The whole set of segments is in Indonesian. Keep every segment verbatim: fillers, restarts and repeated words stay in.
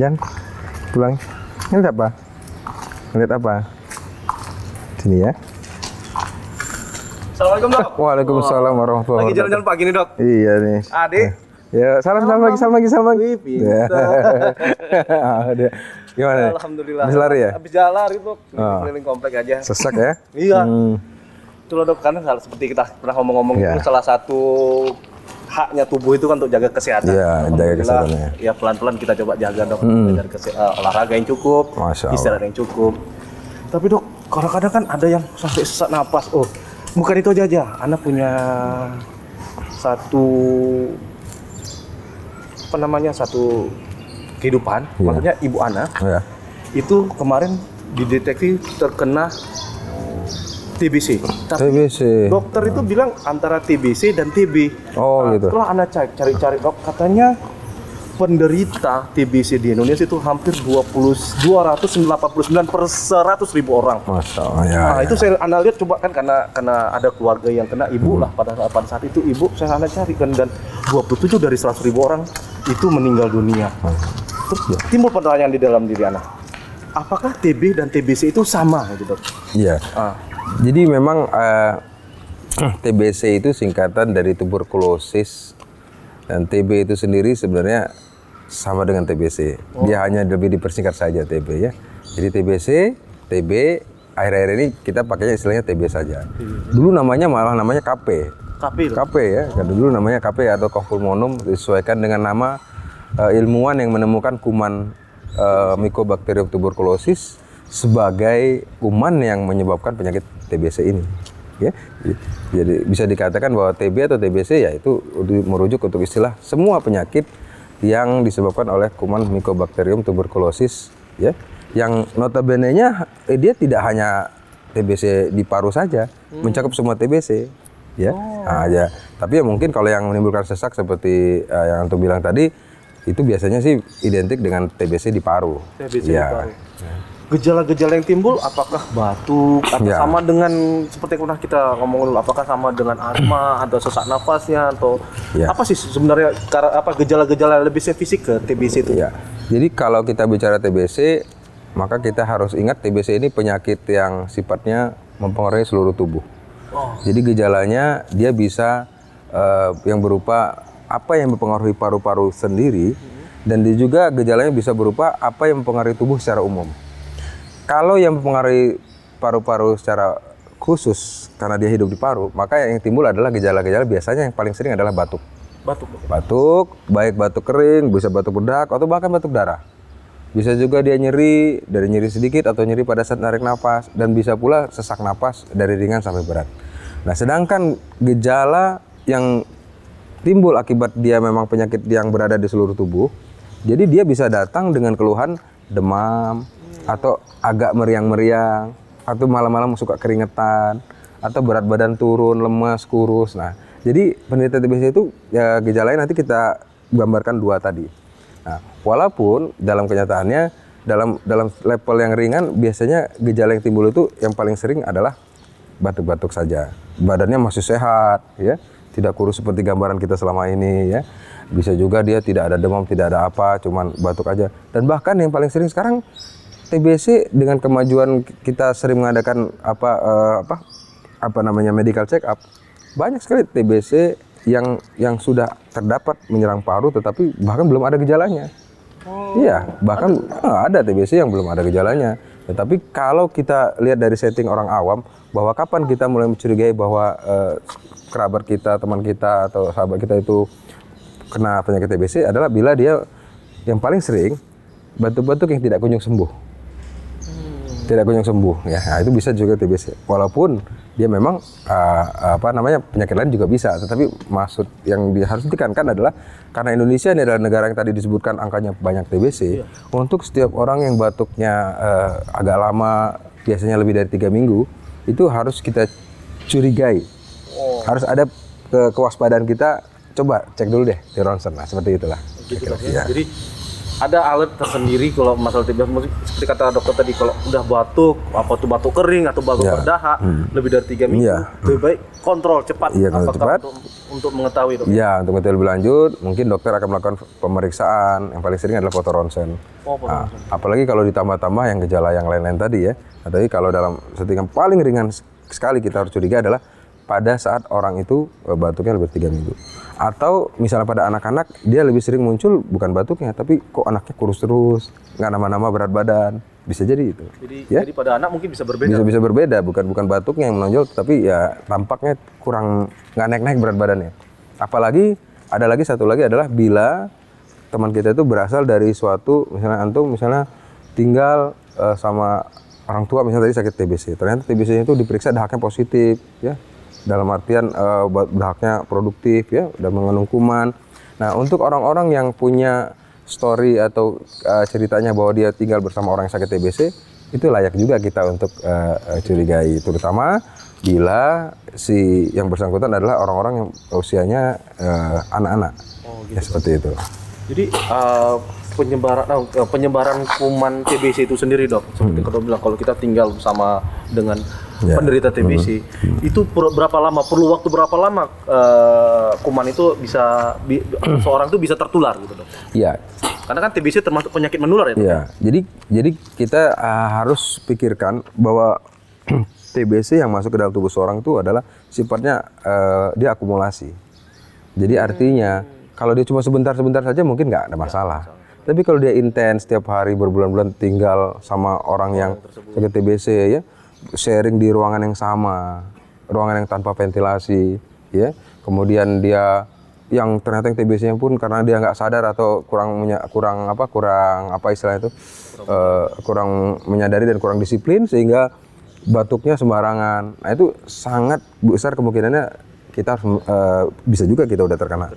Yan, pulang. Ngeliat apa? Ngeliat apa? Sini ya. Assalamualaikum, Dok. Waalaikumsalam warahmatullahi wabarakatuh. Lagi jalan-jalan pagi nih, Dok. Iya nih. Ade. Ya, salam-salam lagi, salam lagi, salam lagi. Iya. Gimana? Alhamdulillah. Habis lari ya? Habis jalan lari, Dok. Keliling komplek aja. Sesak ya? Iya. Itulah, Dok, karena seperti kita pernah ngomong-ngomong itu salah satu haknya tubuh itu kan untuk jaga kesehatan. Iya, jaga kesehatan. Ya pelan-pelan kita coba jaga, Dok. Hmm. Dari kese- uh, olahraga yang cukup, istirahat yang cukup. Tapi, Dok, kadang-kadang kan ada yang sampai sesak napas. Oh, bukan itu aja aja. Ana punya satu apa namanya satu kehidupan. Yeah. Maksudnya ibu Ana yeah. itu kemarin dideteksi terkena T B C. T B C. Dokter itu bilang antara T B C dan T B. Oh nah, gitu. Setelah Anda cari-cari, Dok, katanya penderita T B C di Indonesia itu hampir dua ratus delapan puluh sembilan per seratus ribu orang. Masya Allah. Ya, nah, ya. Itu saya Anda lihat coba kan karena karena ada keluarga yang kena ibu hmm. lah pada saat, pada saat itu ibu saya Anda cari kan dan dua puluh tujuh dari seratus ribu orang itu meninggal dunia. Hmm. Terus ya. Timbul pertanyaan di dalam diri Anda. Apakah T B dan T B C itu sama gitu, Dok? Iya. Ah. Jadi memang uh, T B C itu singkatan dari tuberkulosis dan T B itu sendiri sebenarnya sama dengan T B C. Oh. Dia hanya lebih dipersingkat saja T B ya. Jadi T B C, T B, akhir-akhir ini kita pakainya istilahnya T B saja. Hmm. Dulu namanya malah namanya K P. K P. K P ya. Karena dulu namanya K P atau Kofulmonum disesuaikan dengan nama uh, ilmuwan yang menemukan kuman uh, mikobakterium tuberkulosis sebagai kuman yang menyebabkan penyakit T B C ini, ya. Jadi bisa dikatakan bahwa T B atau T B C ya itu merujuk untuk istilah semua penyakit yang disebabkan oleh kuman mikobakterium tuberkulosis, ya. Yang notabene-nya eh, dia tidak hanya T B C di paru saja, hmm. mencakup semua T B C, ya. Oh. Nah, ya. Tapi ya mungkin kalau yang menimbulkan sesak seperti uh, yang antum bilang tadi itu biasanya sih identik dengan T B C di paru. T B C ya. Di paru. Ya. Gejala-gejala yang timbul apakah batuk atau ya. Sama dengan seperti yang pernah kita ngomong dulu apakah sama dengan asma atau sesak nafasnya atau ya. Apa sih sebenarnya apa gejala-gejala lebih spesifik ke T B C itu? Ya. Jadi kalau kita bicara T B C maka kita harus ingat T B C ini penyakit yang sifatnya mempengaruhi seluruh tubuh. Oh. Jadi gejalanya dia bisa uh, yang berupa apa yang mempengaruhi paru-paru sendiri hmm. dan dia juga gejalanya bisa berupa apa yang mempengaruhi tubuh secara umum. Kalau yang mempengaruhi paru-paru secara khusus karena dia hidup di paru, maka yang timbul adalah gejala-gejala biasanya yang paling sering adalah batuk. Batuk. Batuk, baik batuk kering, bisa batuk bedak atau bahkan batuk darah. Bisa juga dia nyeri, dari nyeri sedikit atau nyeri pada saat narik nafas dan bisa pula sesak nafas dari ringan sampai berat. Nah, sedangkan gejala yang timbul akibat dia memang penyakit yang berada di seluruh tubuh, jadi dia bisa datang dengan keluhan demam, atau agak meriang-meriang, atau malam-malam suka keringetan, atau berat badan turun, lemas, kurus. Nah, jadi penderita T B C itu ya, gejalanya nanti kita gambarkan dua tadi. Nah, walaupun dalam kenyataannya dalam dalam level yang ringan biasanya gejala yang timbul itu yang paling sering adalah batuk-batuk saja. Badannya masih sehat, ya, tidak kurus seperti gambaran kita selama ini, ya. Bisa juga dia tidak ada demam, tidak ada apa, cuman batuk aja. Dan bahkan yang paling sering sekarang T B C dengan kemajuan kita sering mengadakan apa eh, apa apa namanya medical check up, banyak sekali T B C yang yang sudah terdapat menyerang paru tetapi bahkan belum ada gejalanya. Oh. Iya, bahkan ada. ada T B C yang belum ada gejalanya. Tetapi kalau kita lihat dari setting orang awam bahwa kapan kita mulai mencurigai bahwa eh, kerabat kita, teman kita atau sahabat kita itu kena penyakit T B C adalah bila dia yang paling sering batuk-batuk yang tidak kunjung sembuh. tidak kunjung sembuh ya. Nah, itu bisa juga T B C. Walaupun dia memang uh, apa namanya penyakit lain juga bisa, tetapi maksud yang harus ditekankan adalah karena Indonesia ini adalah negara yang tadi disebutkan angkanya banyak T B C. Iya. Untuk setiap orang yang batuknya uh, agak lama, biasanya lebih dari tiga minggu, itu harus kita curigai. Oh. Harus ada ke- kewaspadaan kita, coba cek dulu deh di ronsen. Nah, seperti itulah. Gitu, ya. Jadi ada alat tersendiri kalau masalah T B, seperti kata dokter tadi, kalau udah batuk, apa tuh batuk kering atau batuk yeah. berdarah hmm. lebih dari tiga minggu, yeah. lebih baik kontrol cepat. Yeah, kontrol cepat. Untuk, untuk mengetahui dok? Ya, yeah, untuk mengetahui lebih lanjut, mungkin dokter akan melakukan pemeriksaan, yang paling sering adalah foto ronsen. Oh, nah, apalagi kalau ditambah-tambah yang gejala yang lain-lain tadi ya, tapi kalau dalam settingan paling ringan sekali kita harus curiga adalah pada saat orang itu batuknya lebih dari tiga minggu. Atau misalnya pada anak-anak, dia lebih sering muncul bukan batuknya, tapi kok anaknya kurus terus, nggak nama-nama berat badan. Bisa jadi itu. Jadi, ya? Jadi pada anak mungkin bisa berbeda. Bisa-bisa berbeda, bukan bukan batuknya yang menonjol, tapi ya tampaknya kurang, nggak naik-naik berat badannya. Apalagi, ada lagi satu lagi adalah bila teman kita itu berasal dari suatu, misalnya antum misalnya tinggal uh, sama orang tua, misalnya tadi sakit T B C. Ternyata T B C-nya itu diperiksa dahaknya positif, ya. Dalam artian uh, dahaknya produktif ya, udah mengandung kuman. Nah, untuk orang-orang yang punya story atau uh, ceritanya bahwa dia tinggal bersama orang yang sakit T B C, itu layak juga kita untuk uh, curigai, terutama bila si yang bersangkutan adalah orang-orang yang usianya uh, anak-anak. Oh, gitu. Ya, seperti itu. Jadi uh, penyebaran uh, penyebaran kuman T B C itu sendiri dok, seperti hmm. kau bilang kalau kita tinggal bersama dengan yeah. penderita T B C, hmm. itu per, berapa lama perlu waktu berapa lama uh, kuman itu bisa bi, seorang itu bisa tertular gitu dok? Iya. Yeah. Karena kan T B C termasuk penyakit menular ya. Iya. Yeah. Jadi jadi kita uh, harus pikirkan bahwa T B C yang masuk ke dalam tubuh seorang itu adalah sifatnya uh, dia akumulasi. Jadi artinya hmm. kalau dia cuma sebentar-sebentar saja mungkin nggak ada masalah. Ya, masalah. Tapi kalau dia intens setiap hari berbulan-bulan tinggal sama orang, orang yang sakit T B C ya, sharing di ruangan yang sama, ruangan yang tanpa ventilasi, ya. Kemudian dia yang ternyata yang T B C-nya pun karena dia nggak sadar atau kurang kurang apa kurang apa istilahnya itu kurang, uh, kurang menyadari dan kurang disiplin sehingga batuknya sembarangan. Nah itu sangat besar kemungkinannya kita uh, bisa juga kita udah terkena.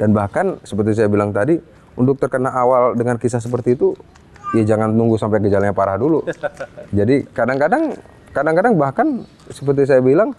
Dan bahkan seperti saya bilang tadi, untuk terkena awal dengan kisah seperti itu, ya jangan nunggu sampai gejalanya parah dulu. Jadi kadang-kadang, kadang-kadang bahkan seperti saya bilang,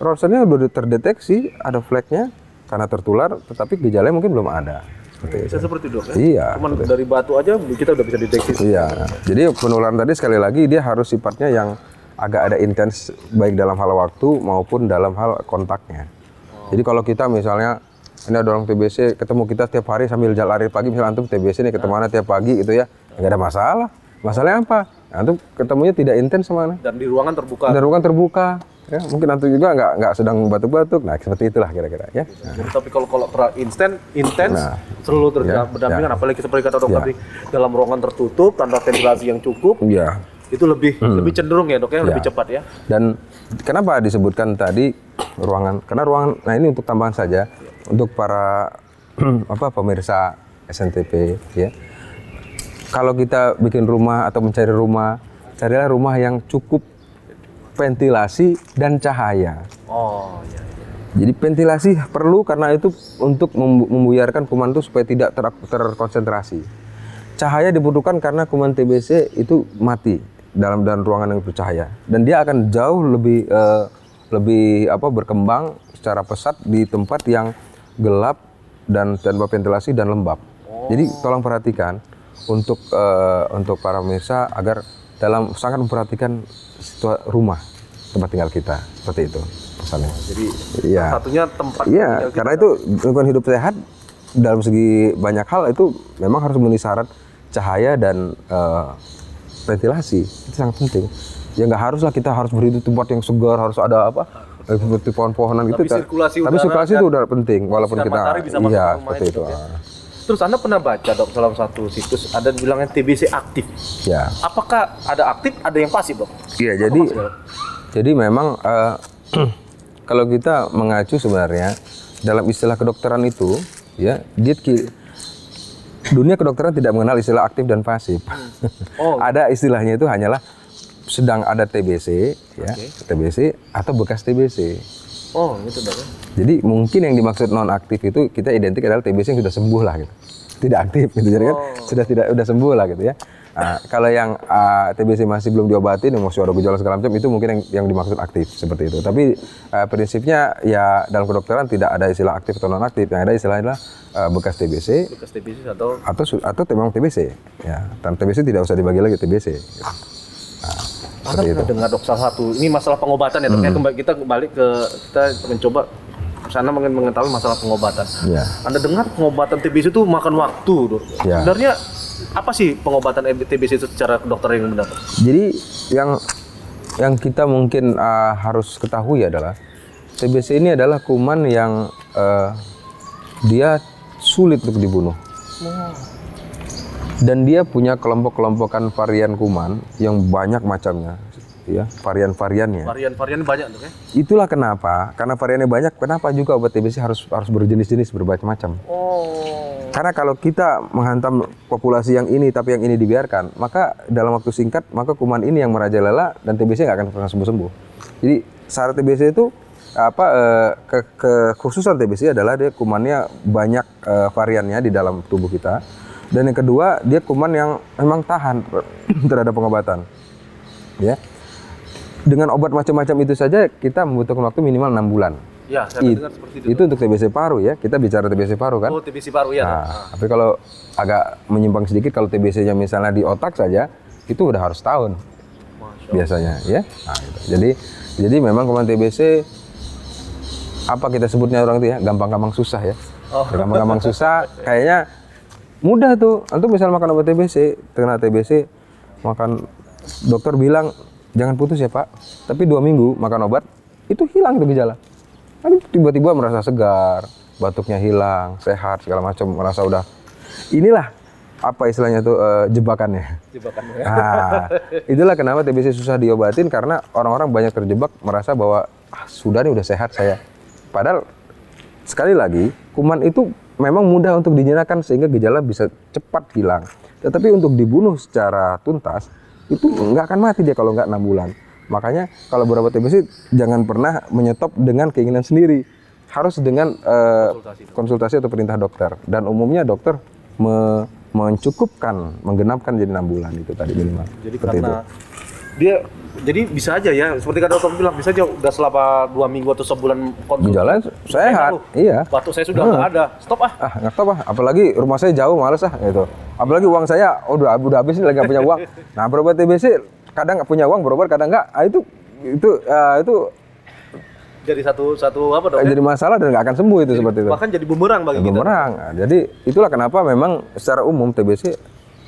ronsennya sudah terdeteksi ada flagnya karena tertular, tetapi gejalanya mungkin belum ada. Seperti bisa itu. Seperti itu ya? Iya. Cuman betul. Dari batu aja kita udah bisa deteksi. Iya. Jadi penularan tadi sekali lagi dia harus sifatnya yang agak ada intens baik dalam hal waktu maupun dalam hal kontaknya. Oh. Jadi kalau kita misalnya ini ada orang T B C, ketemu kita tiap hari sambil jalan lari pagi, misalnya antum T B C nih, ketemu nah. tiap pagi gitu ya, nggak ada masalah. Masalahnya apa? Antum ketemunya tidak intens sama anak. Dan di ruangan terbuka. Di ruangan terbuka. Ya, mungkin antum juga nggak nggak sedang batuk-batuk. Nah, seperti itulah kira-kira ya. Nah. Tapi kalau kalau instan, intens, nah. selalu terdampingan, ya, berdampingan, ya. Apalagi seperti kata dokter ya. Dalam ruangan tertutup, tanpa ventilasi yang cukup. Iya. Itu lebih hmm. lebih cenderung ya dok ya, ya, lebih cepat ya. Dan kenapa disebutkan tadi ruangan? Karena ruangan, nah ini untuk tambahan saja ya. Untuk para apa pemirsa S N T P ya. Kalau kita bikin rumah atau mencari rumah, carilah rumah yang cukup ventilasi dan cahaya. Oh iya. Ya. Jadi ventilasi perlu karena itu untuk membuyarkan kuman itu supaya tidak ter- terkonsentrasi. Cahaya dibutuhkan karena kuman T B C itu mati dalam dalam ruangan yang bercahaya dan dia akan jauh lebih uh, lebih apa berkembang secara pesat di tempat yang gelap dan tanpa ventilasi dan lembab. Oh. Jadi tolong perhatikan untuk uh, untuk para pemirsa agar dalam sangat memperhatikan situasi rumah tempat tinggal kita seperti itu pesannya. Oh, jadi ya. Satunya tempat ya, tinggal kita. Karena itu lingkungan hidup sehat dalam segi banyak hal itu memang harus memenuhi syarat cahaya dan uh, ventilasi itu sangat penting. Ya nggak haruslah kita harus beri tempat yang segar, harus ada apa seperti pohon-pohonan gitu. Tapi sirkulasi, tapi sirkulasi itu udah penting walaupun kita iya seperti itu. Ya. Terus Anda pernah baca dok dalam satu situs ada bilangnya T B C aktif. Ya. Apakah ada aktif, ada yang pasif dok? Iya jadi maksudnya? Jadi memang uh, kalau kita mengacu sebenarnya dalam istilah kedokteran itu ya dia dunia kedokteran tidak mengenal istilah aktif dan pasif. Oh. Ada istilahnya itu hanyalah sedang ada T B C, okay. ya, T B C atau bekas T B C. Oh, gitu dok. Jadi mungkin yang dimaksud non aktif itu kita identik adalah T B C yang sudah sembuh lah gitu. Tidak aktif gitu. Jadi kan oh. sudah tidak sudah sembuh lah gitu ya. Nah, kalau yang uh, T B C masih belum diobati, yang masih ada gejala segala macam, itu mungkin yang, yang dimaksud aktif seperti itu. Tapi uh, prinsipnya ya dalam kedokteran tidak ada istilah aktif atau non aktif, yang ada istilahnya uh, bekas T B C, bekas T B C atau atau atau memang T B C. Ya, dan T B C tidak usah dibagi lagi T B C. Gitu. Nah, Anda pernah dengar dok salah satu ini masalah pengobatan ya dok? Hmm. Ya, kita kembali ke kita mencoba sana mengetahui masalah pengobatan. Ya. Anda dengar pengobatan T B C itu makan waktu dok? Ya. Sebenarnya apa sih pengobatan T B C itu secara dokter yang benar? Jadi yang yang kita mungkin uh, harus ketahui adalah T B C ini adalah kuman yang uh, dia sulit untuk dibunuh. Nah. Dan dia punya kelompok-kelompokan varian kuman yang banyak macamnya, ya varian-variannya. Varian-variannya banyak tuh ya. Itulah kenapa, karena variannya banyak, kenapa juga obat T B C harus harus berjenis-jenis bermacam-macam. Oh. Karena kalau kita menghantam populasi yang ini tapi yang ini dibiarkan, maka dalam waktu singkat maka kuman ini yang merajalela dan T B C nggak akan pernah sembuh-sembuh. Jadi syarat T B C itu apa eh, ke, kekhususan T B C adalah dia kumannya banyak eh, variannya di dalam tubuh kita, dan yang kedua dia kuman yang memang tahan terhadap pengobatan, ya. Dengan obat macam-macam itu saja kita membutuhkan waktu minimal enam bulan. Ya, saya It, dengar seperti itu. Itu untuk T B C paru ya, kita bicara T B C paru kan? Oh, T B C paru ya. Nah, nah. Tapi kalau agak menyimpang sedikit, kalau T B C-nya misalnya di otak saja, itu udah harus tahun biasanya ya. Nah, gitu. Jadi, jadi memang kuman T B C apa kita sebutnya orang itu ya, gampang-gampang susah ya. Oh. Gampang-gampang susah, kayaknya mudah tuh. Antum misal makan obat T B C, terkena T B C, makan dokter bilang jangan putus ya Pak. Tapi dua minggu makan obat itu hilang tuh gejala. Tapi tiba-tiba merasa segar, batuknya hilang, sehat segala macam, merasa udah. Inilah apa istilahnya tuh uh, jebakannya. Jebakannya. Nah, itulah kenapa T B C susah diobatin, karena orang-orang banyak terjebak merasa bahwa ah, sudah nih udah sehat saya. Padahal sekali lagi kuman itu memang mudah untuk dinyatakan sehingga gejala bisa cepat hilang. Tetapi untuk dibunuh secara tuntas itu nggak akan mati dia kalau nggak enam bulan. Makanya kalau berobat T B C jangan pernah menyetop dengan keinginan sendiri, harus dengan uh, konsultasi, konsultasi atau perintah dokter. Dan umumnya dokter me mencukupkan, menggenapkan jadi enam bulan itu tadi minimal. Jadi seperti karena itu. Dia jadi bisa aja ya, seperti kata dokter bilang bisa aja udah selama dua minggu atau sebulan konsul. Gejala sehat, iya. Batuk saya sudah nggak hmm. ada, stop ah. Ah nggak stop ah, apalagi rumah saya jauh, males ah gitu. Apalagi uang saya, oh, udah udah habis nih lagi nggak punya uang. Nah berobat T B C kadang nggak punya uang berobat, kadang nggak, ah, itu itu uh, itu jadi satu satu apa dong? Jadi masalah dan nggak akan sembuh itu jadi, seperti itu. Bahkan jadi bumerang bagi kita. Bumerang. Nah, jadi itulah kenapa memang secara umum T B C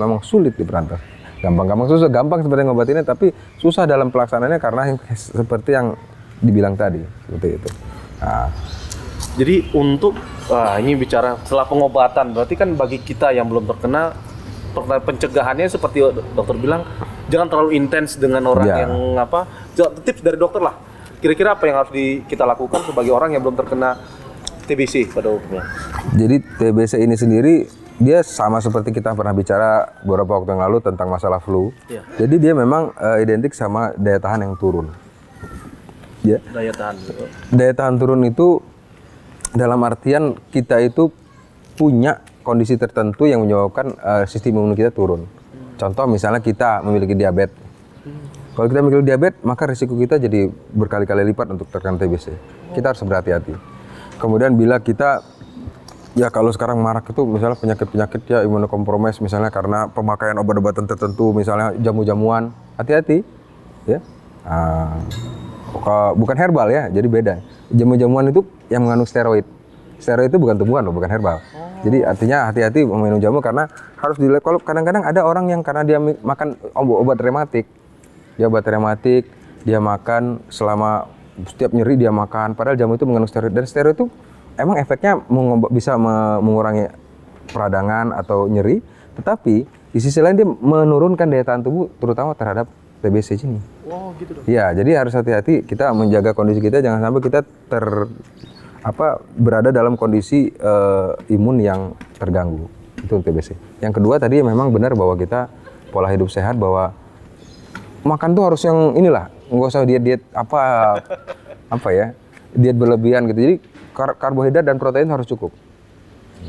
memang sulit diberantas. Gampang-gampang susah, gampang sebenarnya ngobatinnya, tapi susah dalam pelaksanaannya karena yang, seperti yang dibilang tadi seperti itu. Nah. Jadi untuk wah, ini bicara setelah pengobatan, berarti kan bagi kita yang belum terkena pencegahannya seperti dokter bilang jangan terlalu intens dengan orang ya. Yang apa tips dari dokter lah kira-kira apa yang harus di, kita lakukan sebagai orang yang belum terkena T B C pada umumnya. Jadi T B C ini sendiri dia sama seperti kita pernah bicara beberapa waktu yang lalu tentang masalah flu ya. Jadi dia memang uh, identik sama daya tahan yang turun ya. Daya tahan daya tahan turun itu dalam artian kita itu punya kondisi tertentu yang menyebabkan uh, sistem imun kita turun. Contoh misalnya kita memiliki diabetes. Kalau kita memiliki diabetes, maka risiko kita jadi berkali-kali lipat untuk terkena T B C. Kita harus berhati-hati. Kemudian bila kita, ya kalau sekarang marak itu misalnya penyakit-penyakit ya imunokompromis misalnya karena pemakaian obat-obatan tertentu, misalnya jamu-jamuan, hati-hati. Ya, nah, bukan herbal ya, jadi beda. Jamu-jamuan itu yang mengandung steroid. Steroid itu bukan tumbuhan loh, bukan herbal. Jadi artinya hati-hati minum jamu karena harus dilihat. Kalau kadang-kadang ada orang yang karena dia makan obat rematik, dia obat rematik, dia makan selama setiap nyeri dia makan. Padahal jamu itu mengandung steroid dan steroid itu emang efeknya bisa mengurangi peradangan atau nyeri. Tetapi di sisi lain dia menurunkan daya tahan tubuh terutama terhadap T B C ini. Wow, gitu dong. Ya, jadi harus hati-hati kita menjaga kondisi kita jangan sampai kita ter apa berada dalam kondisi uh, imun yang terganggu itu T B C. Yang kedua tadi memang benar bahwa kita pola hidup sehat bahwa makan tuh harus yang inilah nggak usah diet diet apa apa ya diet berlebihan gitu. Jadi kar karbohidrat dan protein harus cukup.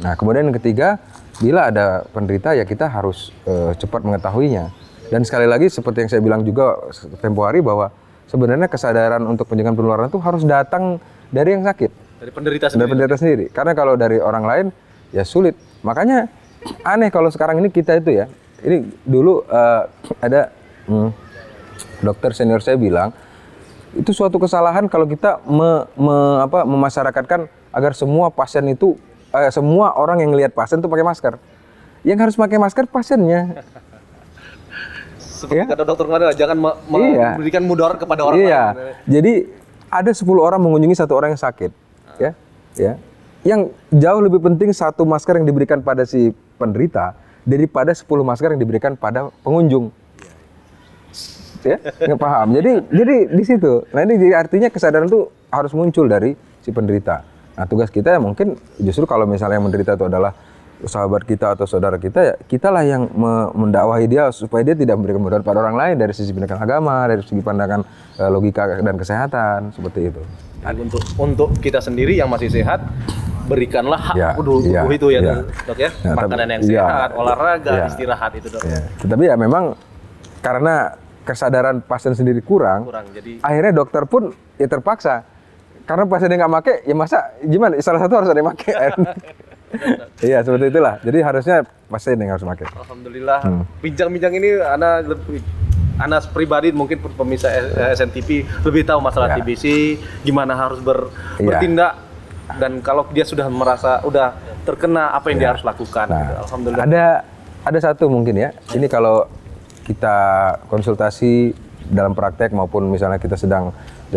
Nah, kemudian yang ketiga, bila ada penderita ya kita harus uh, cepat mengetahuinya. Dan sekali lagi seperti yang saya bilang juga tempo hari bahwa sebenarnya kesadaran untuk pencegahan penularan itu harus datang dari yang sakit. Dari penderita sendiri. Dari penderita sendiri. Karena kalau dari orang lain ya sulit. Makanya aneh kalau sekarang ini kita itu ya. Ini dulu uh, ada hmm, dokter senior saya bilang itu suatu kesalahan kalau kita me, me, apa, memasyarakatkan agar semua pasien itu eh, semua orang yang lihat pasien itu pakai masker. Yang harus pakai masker pasiennya. Seperti ya? Kata dokter kemarin, jangan me iya. memberikan mudarat kepada orang lain. Iya. Jadi ada sepuluh orang mengunjungi satu orang yang sakit, ah. ya, ya. Yang jauh lebih penting satu masker yang diberikan pada si penderita daripada sepuluh masker yang diberikan pada pengunjung. Ya, nggak paham. Jadi, jadi di situ. Nah ini jadi artinya kesadaran itu harus muncul dari si penderita. Nah tugas kita ya mungkin justru kalau misalnya yang menderita itu adalah sahabat kita atau saudara kita ya kitalah yang mendakwahi dia supaya dia tidak memberikan mudarat pada orang lain dari sisi pendidikan agama, dari segi pandangan e, logika dan kesehatan seperti itu. Dan untuk untuk kita sendiri yang masih sehat berikanlah hak ya, dulu ya, itu ya, ya. Dok ya, nah, makanan yang ya, sehat, olahraga, ya, istirahat itu dok. Ya. Tetapi ya memang karena kesadaran pasien sendiri kurang, kurang jadi... akhirnya dokter pun ya terpaksa karena pasiennya nggak pakai ya masa gimana salah satu harus ada yang pakai. Iya seperti itulah. Jadi harusnya pasien yang harus pakai. Alhamdulillah. Hmm. Bincang-bincang ini anak lebih anak pribadi mungkin pemirsa S N T P lebih tahu masalah ya. T B C, gimana harus ber, ya. bertindak dan kalau dia sudah merasa udah terkena apa yang ya. dia harus lakukan. Nah, alhamdulillah. Ada ada satu mungkin ya. Ini kalau kita konsultasi dalam praktek maupun misalnya kita sedang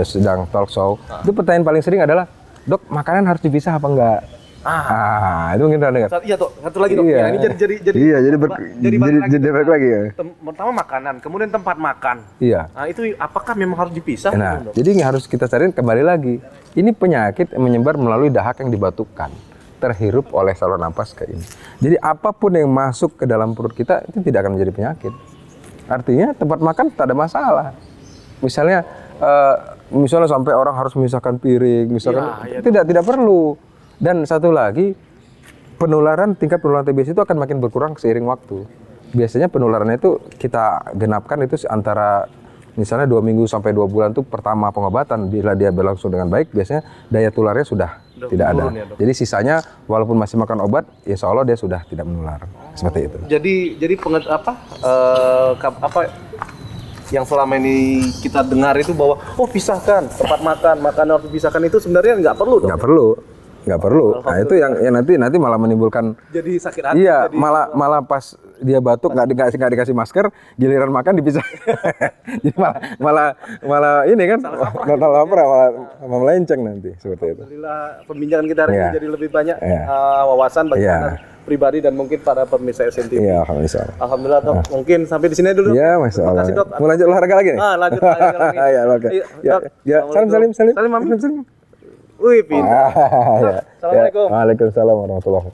sedang talk show, ah. itu pertanyaan paling sering adalah, "Dok, makanan harus dipisah apa enggak?" Ah, ah itu mungkin terdengar. Iya, Dok. Satu lagi, Dok. Iya. Nah, ini jadi jadi jadi Iya, jadi ber, jadi balik lagi ya. Pertama makanan, kemudian tempat makan. Iya. Nah, itu apakah memang harus dipisah? Nah, itu, jadi harus kita cariin kembali lagi. Ini penyakit menyebar melalui dahak yang dibatukan, terhirup oleh saluran napas ke ini. Jadi apapun yang masuk ke dalam perut kita itu tidak akan menjadi penyakit. Artinya tempat makan tak ada masalah. Misalnya uh, misalnya sampai orang harus memisahkan piring, misalkan ya, ya, tidak itu. tidak perlu. Dan satu lagi, penularan tingkat penularan T B C itu akan makin berkurang seiring waktu. Biasanya penularannya itu kita genapkan itu antara misalnya dua minggu sampai dua bulan itu pertama pengobatan. Bila dia berlangsung dengan baik, biasanya daya tularnya sudah Dok, tidak ada. Ya, jadi sisanya walaupun masih makan obat, ya insya Allah dia sudah tidak menular. Seperti itu. Jadi jadi penget, apa uh, apa yang selama ini kita dengar itu bahwa oh pisahkan tempat makan, makanan harus dipisahkan itu sebenarnya nggak perlu. Nggak perlu. Nggak perlu. Nah itu yang, yang nanti nanti malah menimbulkan. Jadi sakit hati. Iya, jadi malah malah pas dia batuk nggak dikasih nggak dikasih masker, giliran makan dipisah. Jadi malah malah malah ini kan nggak tahu apa malah melenceng nanti seperti itu. Alhamdulillah pembincangan kita hari ini jadi lebih banyak uh, wawasan bagaimana pribadi dan mmungkin para pemirsa S N T P. Iya, alhamdulillah. Alhamdulillah Dok, nah. mungkin sampai di sini dulu. Iya, masyaallah. Terima kasih Dok. Mau lanjut olahraga lagi nih? Ah, lanjut olahraga lagi. Iya, oke. Ya, salim salim salim. Salim Mami. Wih, pindah. Ah, ya. Assalamualaikum. Waalaikumsalam warahmatullahi wabarakatuh.